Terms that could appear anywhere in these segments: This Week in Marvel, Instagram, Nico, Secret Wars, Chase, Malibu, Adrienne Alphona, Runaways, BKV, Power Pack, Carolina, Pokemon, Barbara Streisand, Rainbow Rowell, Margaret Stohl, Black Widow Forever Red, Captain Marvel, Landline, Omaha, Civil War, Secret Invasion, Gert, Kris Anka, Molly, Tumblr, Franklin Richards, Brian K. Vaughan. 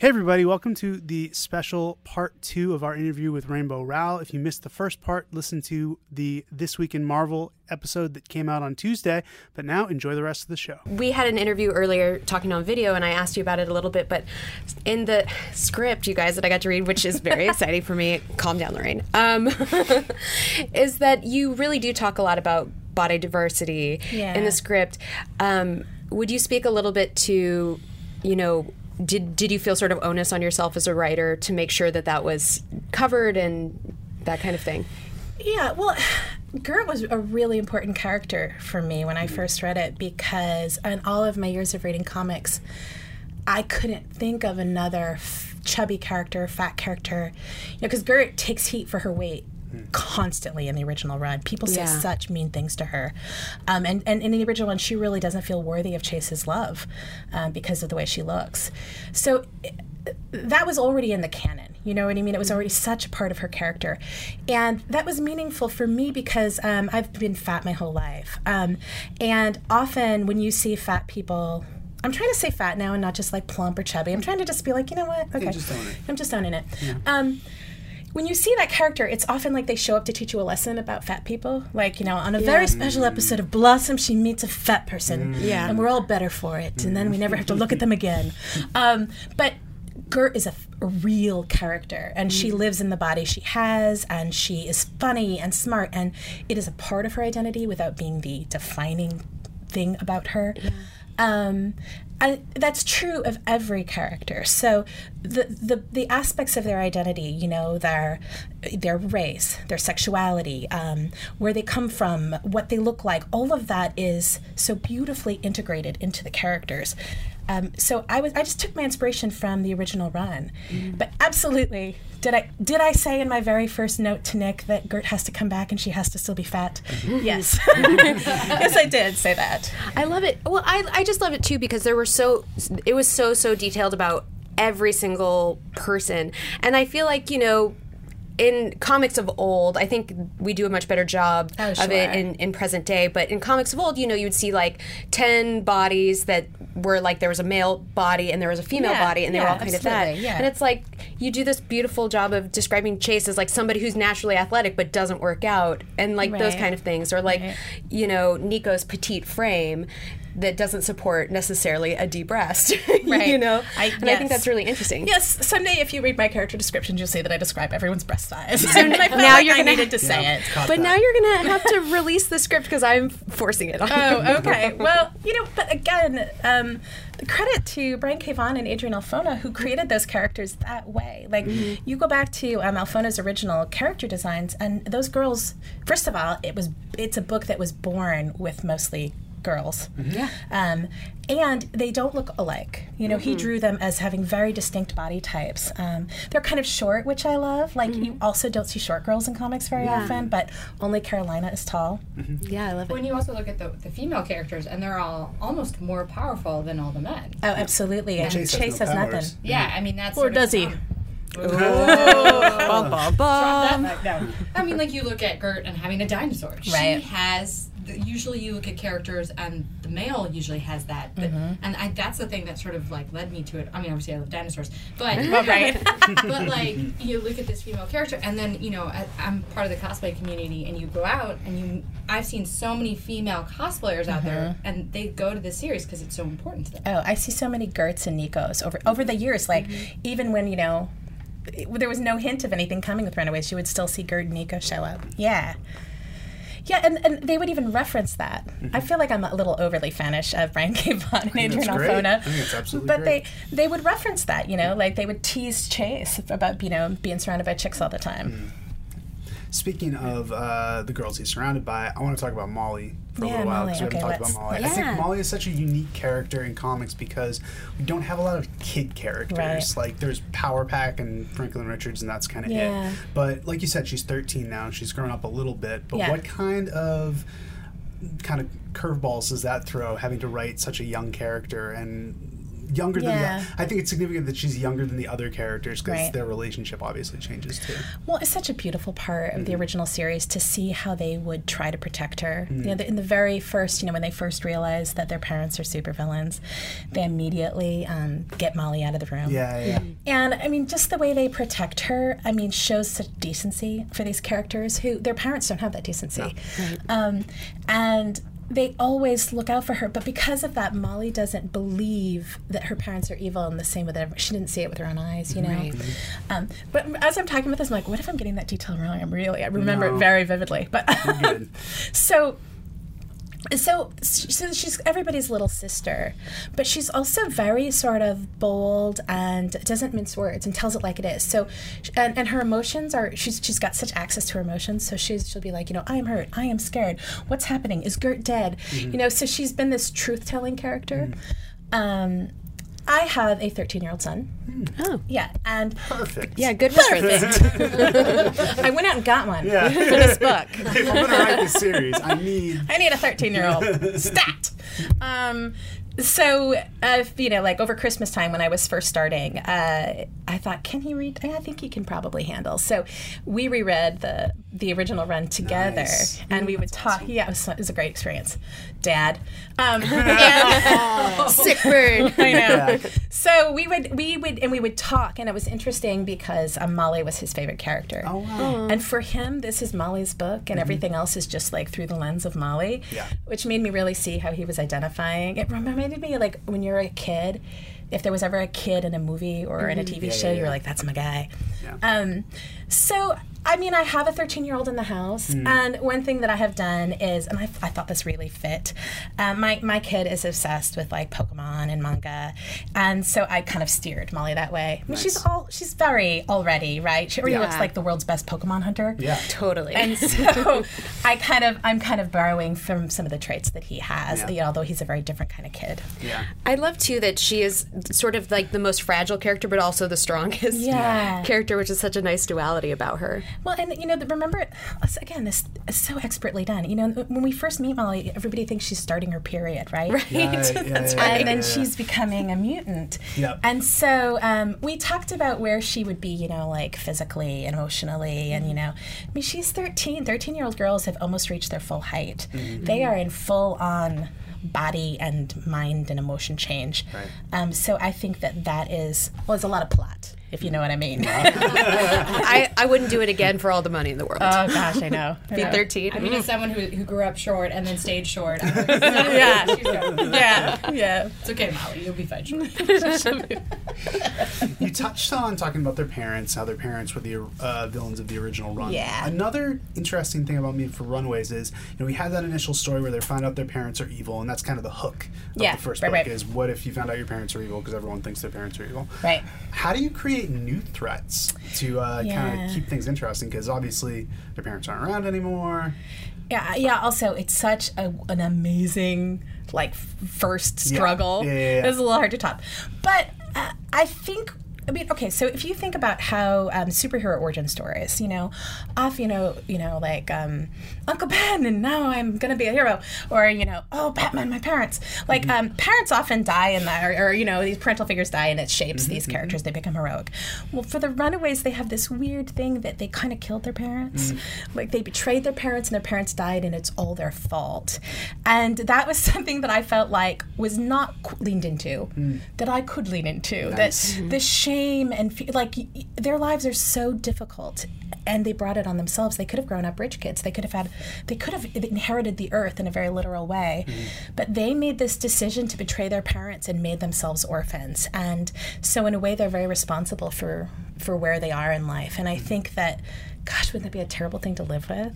Hey everybody, welcome to the special part 2 of our interview with Rainbow Rowell. If you missed the first part, listen to the This Week in Marvel episode that came out on Tuesday, but now enjoy the rest of the show. We had an interview earlier talking on video, and I asked you about it a little bit, but in the script, you guys, that I got to read, which is very exciting for me, calm down, Lorraine, is that you really do talk a lot about body diversity in the script. Would you speak a little bit to, you know, Did you feel sort of onus on yourself as a writer to make sure that that was covered and that kind of thing? Yeah, well, Gert was a really important character for me when I first read it, because in all of my years of reading comics, I couldn't think of another chubby character, fat character, you know, because Gert takes heat for her weight constantly in the original run. People say such mean things to her. And in the original one, she really doesn't feel worthy of Chase's love because of the way she looks. So that was already in the canon. You know what I mean? It was already such a part of her character. And that was meaningful for me because I've been fat my whole life. And often when you see fat people... I'm trying to say fat now and not just like plump or chubby. I'm trying to just be like, you know what? Okay. I'm just owning it. Yeah. When you see that character, it's often like they show up to teach you a lesson about fat people. Like, you know, on a very special episode of Blossom, she meets a fat person. Yeah. And we're all better for it. And then we never have to look at them again. But Gert is a real character. And she lives in the body she has. And she is funny and smart. And it is a part of her identity without being the defining thing about her. Yeah. That's true of every character. So the aspects of their identity, you know, their race, their sexuality, where they come from, what they look like, all of that is so beautifully integrated into the characters. So I just took my inspiration from the original run. But absolutely, did I say in my very first note to Nick that Gert has to come back and she has to still be fat? Yes. Yes, I did say that. I love it. Well, I just love it too, because it was so detailed about every single person. And I feel like, you know, in comics of old, I think we do a much better job of it in present day, but in comics of old, you know, you would see like 10 bodies that were like, there was a male body and there was a female body, and they were all kind of fat. Yeah. And it's like, you do this beautiful job of describing Chase as like somebody who's naturally athletic but doesn't work out, and like those kind of things, or like, you know, Nico's petite frame that doesn't support necessarily a D breast, you know? I think that's really interesting. Yes, someday if you read my character description, you'll say that I describe everyone's breast size. So now you're going to have to release the script because I'm forcing it on you. Oh, okay. Well, you know, but again, credit to Brian K. Vaughan and Adrienne Alphona, who created those characters that way. Like, you go back to Alphona's original character designs, and those girls, first of all, it's a book that was born with mostly girls. And they don't look alike. You know, he drew them as having very distinct body types. They're kind of short, which I love. Like, you also don't see short girls in comics very often, but only Carolina is tall. Yeah, I love it. When you also look at the female characters, and they're all almost more powerful than all the men. Oh, absolutely. And Chase has nothing. Yeah, I mean, that's... Or does he? Bum, bum, bum. I mean, like, you look at Gert and having a dinosaur. She has... Usually you look at characters and the male usually has that, but, and that's the thing that sort of like led me to it. I mean, obviously I love dinosaurs, but but like, you look at this female character, and then, you know, I'm part of the cosplay community, and you go out and I've seen so many female cosplayers out there, and they go to this series because it's so important to them. Oh, I see so many Gerts and Nikos over the years, like even when, you know, there was no hint of anything coming with Runaways, you would still see Gert and Nico show up. Yeah, and they would even reference that. I feel like I'm a little overly fanish of Brian K. Vaughan and Adrienne Alphona. I think it's absolutely great. But they would reference that, you know, like they would tease Chase about, you know, being surrounded by chicks all the time. Speaking of the girls he's surrounded by, I want to talk about Molly for a little while, because we haven't talked about Molly. Yeah. I think Molly is such a unique character in comics because we don't have a lot of kid characters. Like, there's Power Pack and Franklin Richards, and that's kind of it. But like you said, she's 13 now, and she's grown up a little bit. But what kind of curveballs does that throw, having to write such a young character and younger than the, I think it's significant that she's younger than the other characters because their relationship obviously changes too. Well, it's such a beautiful part of the original series to see how they would try to protect her. You know, in the very first, you know, when they first realize that their parents are supervillains, they immediately get Molly out of the room. And I mean, just the way they protect her, I mean, shows such decency for these characters who their parents don't have that decency. And they always look out for her, but because of that, Molly doesn't believe that her parents are evil, and the same with everyone. She didn't see it with her own eyes, you know. But as I'm talking about this, I'm like, what if I'm getting that detail wrong? I remember it very vividly. But so she's everybody's little sister, but she's also very sort of bold and doesn't mince words and tells it like it is. So, and her emotions are, she's got such access to her emotions. So she'll be like, you know, I am hurt, I am scared, what's happening? Is Gert dead? You know, so she's been this truth-telling character. I have a 13-year-old son. And perfect. Yeah, good perfect. I went out and got one for this book. If I'm gonna write this series, I need a 13-year-old stat. So, you know, like over Christmas time when I was first starting, I thought, can he read? I think he can probably handle. So we reread the original run together, and we would talk. Awesome. Yeah, it was a great experience. Dad. Sick bird. I know. Yeah. So we would talk, and it was interesting because Molly was his favorite character. Oh, wow. And for him, this is Molly's book, and everything else is just like through the lens of Molly, which made me really see how he was identifying. It reminded me, like, when you're a kid, if there was ever a kid in a movie or in a TV show, you were like, that's my guy. So, I mean, I have a 13-year-old in the house, and one thing that I have done is, and I thought this really fit, my kid is obsessed with, like, Pokemon and manga, and so I kind of steered Molly that way. I mean, she's very already, right? She already looks like the world's best Pokemon hunter. Yeah. Totally. And so I'm kind of borrowing from some of the traits that he has, although he's a very different kind of kid. Yeah. I love, too, that she is sort of, like, the most fragile character, but also the strongest character, which is such a nice duality about her. Well, and, you know, remember, again, this is so expertly done. You know, when we first meet Molly, everybody thinks she's starting her period, right? Right. That's right. And then she's becoming a mutant. Yep. And so we talked about where she would be, you know, like physically, emotionally, and, you know, I mean, she's 13. 13-year-old girls have almost reached their full height. Mm-hmm. They are in full-on body and mind and emotion change. Right. So I think that is, well, it's a lot of plot, if you know what I mean. I wouldn't do it again for all the money in the world. Oh, gosh, I know. Be 13. I mean, as someone who grew up short and then stayed short. I'm like, It's okay, Molly. You'll be fine short. You touched on talking about their parents, how their parents were the villains of the original run. Yeah. Another interesting thing about me for Runaways is, you know, we had that initial story where they find out their parents are evil, and that's kind of the hook of the first book is, what if you found out your parents are evil because everyone thinks their parents are evil? Right. How do you create new threats to kind of keep things interesting, because obviously their parents aren't around anymore. Also, it's such an amazing, like, first struggle. It was a little hard to top. But so if you think about how superhero origin stories, you know, Uncle Ben, and now I'm going to be a hero, or, you know, oh, Batman, my parents. Like, parents often die in that, or, you know, these parental figures die, and it shapes these characters. They become heroic. Well, for the Runaways, they have this weird thing that they kind of killed their parents. Like, they betrayed their parents, and their parents died, and it's all their fault. And that was something that I felt like was not leaned into, that I could lean into. Nice. That the shame and like their lives are so difficult, and they brought it on themselves. They could have grown up rich kids. They could have inherited the earth in a very literal way, but they made this decision to betray their parents and made themselves orphans. And so, in a way, they're very responsible for where they are in life. And I think that, gosh, wouldn't that be a terrible thing to live with?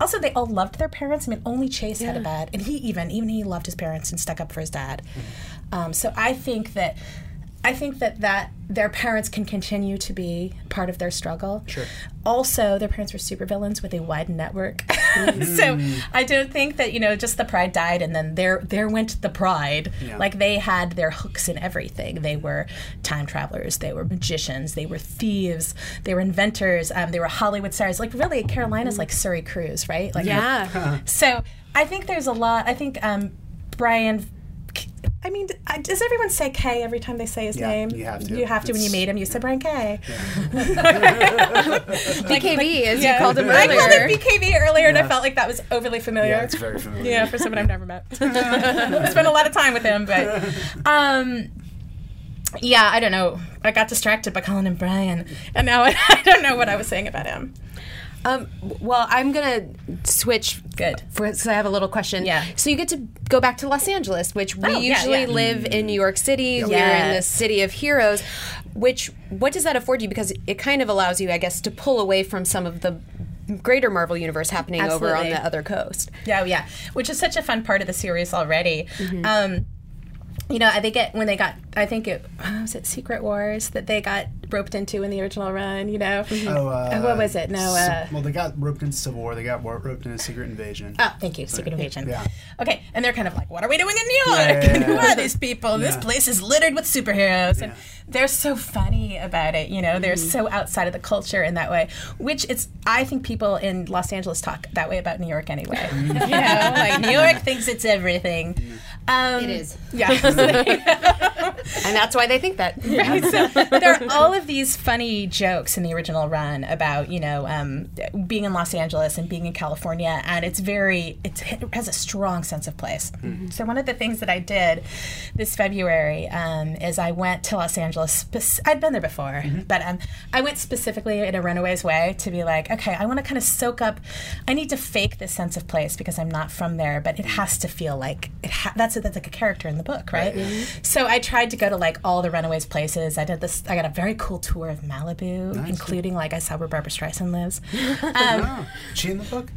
Also, they all loved their parents. I mean, only Chase had a bad, and he loved his parents and stuck up for his dad. So I think that their parents can continue to be part of their struggle. Sure. Also, their parents were supervillains with a wide network. So I don't think that, you know, just the pride died and then there went the pride. Yeah. Like, they had their hooks in everything. They were time travelers. They were magicians. They were thieves. They were inventors. They were Hollywood stars. Like, really, Carolina's like Surrey Cruise, right? Like, so I think there's a lot. I think Brian I mean, does everyone say K every time they say his name? You have to. You have to when you meet him. You say Brian K. BKV, as you called him earlier. I called him BKV earlier, and I felt like that was overly familiar. Yeah, it's very familiar. Yeah, for someone I've never met. I spent a lot of time with him, but... yeah, I don't know. I got distracted by calling him Brian, and now I don't know what I was saying about him. Well, I'm going to switch because I have a little question. Yeah. So you get to go back to Los Angeles, which we usually live in New York City. Yep. We're in the city of heroes, which what does that afford you? Because it kind of allows you, I guess, to pull away from some of the greater Marvel universe happening over on the other coast. Yeah, yeah, which is such a fun part of the series already. Mm-hmm. You know, they get when they got. I think it was it Secret Wars that they got roped into in the original run. You know, what was it? No, well, they got roped into Civil War. They got roped into Secret Invasion. Oh, thank you, Secret Invasion. Yeah. Okay, and they're kind of like, what are we doing in New York? And who are these people? Yeah. This place is littered with superheroes. Yeah. And they're so funny about it. You know, they're so outside of the culture in that way. Which it's, I think people in Los Angeles talk that way about New York anyway. You know, like New York thinks it's everything. It is. Yeah. And that's why they think that. Right. So there are all of these funny jokes in the original run about, you know, being in Los Angeles and being in California, and it's very, it has a strong sense of place. Mm-hmm. So one of the things that I did this February is I went to Los Angeles. I'd been there before, but I went specifically in a Runaways way to be like, okay, I want to kind of soak up. I need to fake this sense of place because I'm not from there, but it has to feel like that's like a character in the book, right? Mm-hmm. So I tried to go to like all the Runaways places. I got a very cool tour of Malibu, including like I saw where Barbara Streisand lives. Wow. Is she in the book?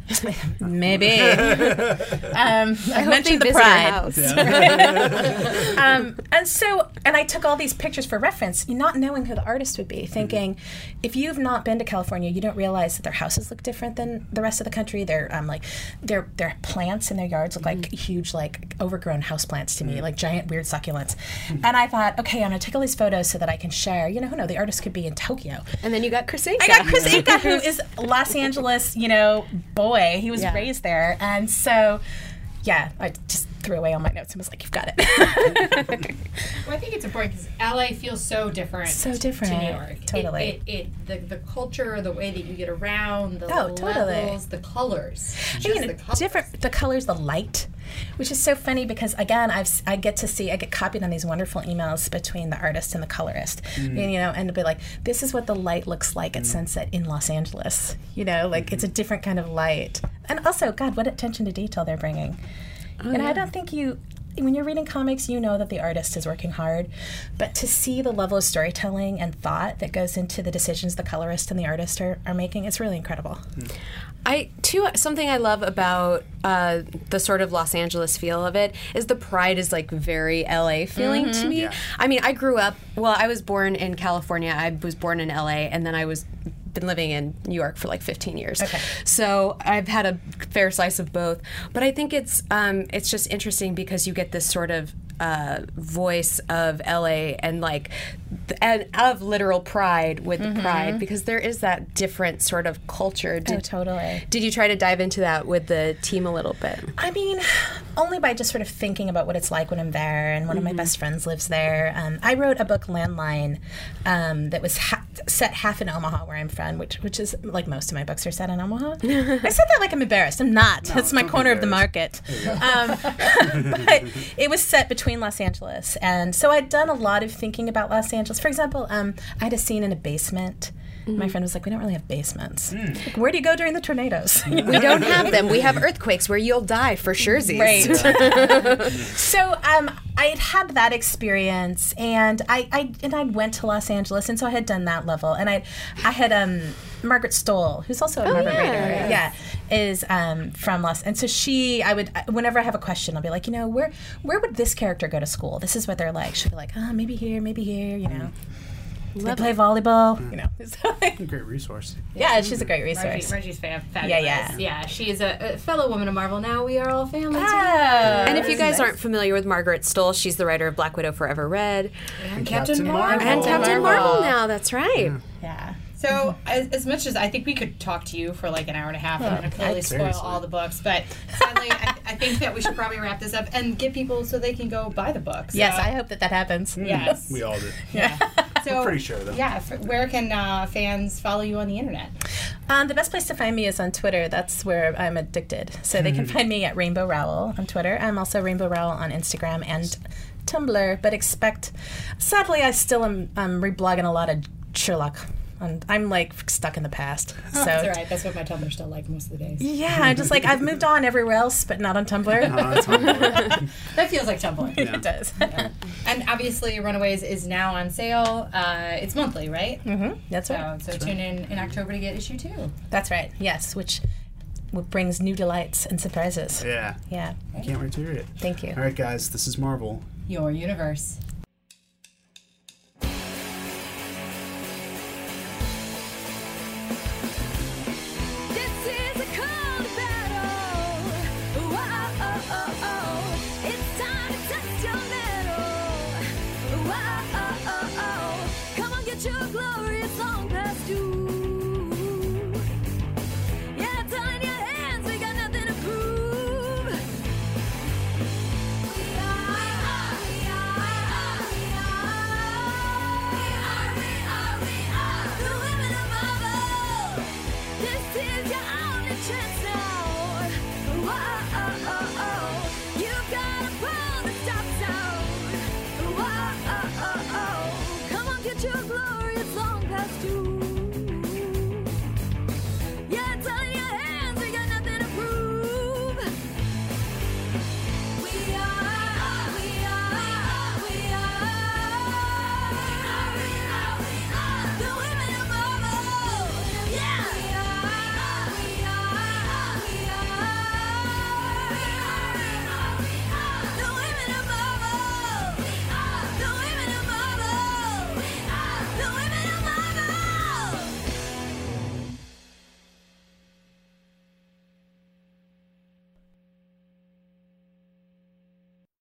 Maybe. I mentioned the Pride. Yeah. And I took all these pictures for reference, not knowing who the artist would be, thinking if you've not been to California, you don't realize that their houses look different than the rest of the country. Their plants in their yards look like huge, like overgrown houseplants to me, like giant weird succulents. And I thought, okay, I'm going to take all these photos so that I can share. You know, who knows? The artist could be in Tokyo. And then you got Kris Anka. I got Kris Anka, who is Los Angeles, you know, boy. He was raised there. And so, yeah, I just threw away all my notes and was like, you've got it. Well, I think it's important because LA feels so different to New York. Totally. The culture, the way that you get around, the levels, the colors. The colors, the light. Which is so funny because, again, I get copied on these wonderful emails between the artist and the colorist. And, you know, and to be like, this is what the light looks like at sunset in Los Angeles. You know, like it's a different kind of light. And also, God, what attention to detail they're bringing. Oh, and I don't think when you're reading comics, you know that the artist is working hard. But to see the level of storytelling and thought that goes into the decisions the colorist and the artist are making, it's really incredible. Something I love about the sort of Los Angeles feel of it is the Pride is like very LA feeling to me. Yeah. I mean, I grew up, I was born in California. I was born in LA, and then I was been living in New York for like 15 years. Okay. So I've had a fair slice of both. But I think it's just interesting because you get this sort of voice of LA and like and of literal pride with the Pride, because there is that different sort of culture. Did you try to dive into that with the team a little bit? I mean, only by just sort of thinking about what it's like when I'm there, and one of my best friends lives there. I wrote a book, Landline, that was set half in Omaha, where I'm from, which is like most of my books are set in Omaha. I said that like I'm embarrassed. I'm not. No, that's my corner of the market. But it was set between Los Angeles, and so I'd done a lot of thinking about Los Angeles. For example, I had a scene in a basement. My friend was like, we don't really have basements. Like, where do you go during the tornadoes? We don't have them. We have earthquakes where you'll die for sure-sies. Right. So I had that experience, and I went to Los Angeles, and so I had done that level, and I had Margaret Stohl, who's also a Marvel writer, is from Los, and so whenever I have a question, I'll be like, you know, where would this character go to school? This is what they're like. She'll be like, oh, maybe here, you know. They play volleyball, you know. It's like, great resource. Yeah, she's a great resource. Reggie's fabulous. Yeah. She is a fellow woman of Marvel. Now we are all family. Yeah. And if you guys aren't familiar with Margaret Stohl, she's the writer of Black Widow Forever Red and Captain Marvel. And Captain Marvel now. That's right. Yeah. So as much as I think we could talk to you for like an hour and a half, I'm going to clearly spoil all the books, but sadly, I I think that we should probably wrap this up and get people so they can go buy the book. So. Yes, I hope that that happens. Yes. We all do. Yeah. So, I'm pretty sure, though. Yeah. Where can fans follow you on the internet? The best place to find me is on Twitter. That's where I'm addicted. So they can find me at Rainbow Rowell on Twitter. I'm also Rainbow Rowell on Instagram and Tumblr. But expect, sadly, I still am reblogging a lot of Sherlock. I'm like stuck in the past. So. That's all right. That's what my Tumblr's still like most of the days. Yeah, I'm just like I've moved on everywhere else, but not on Tumblr. Not on Tumblr. That feels like Tumblr. Yeah. It does. Yeah. And obviously, Runaways is now on sale. It's monthly, right? Mm-hmm. That's right. So tune in October to get issue 2. That's right. Yes, which brings new delights and surprises. Yeah. Yeah. I can't wait to read it. Thank you. All right, guys. This is Marvel. Your universe. Your glorious song.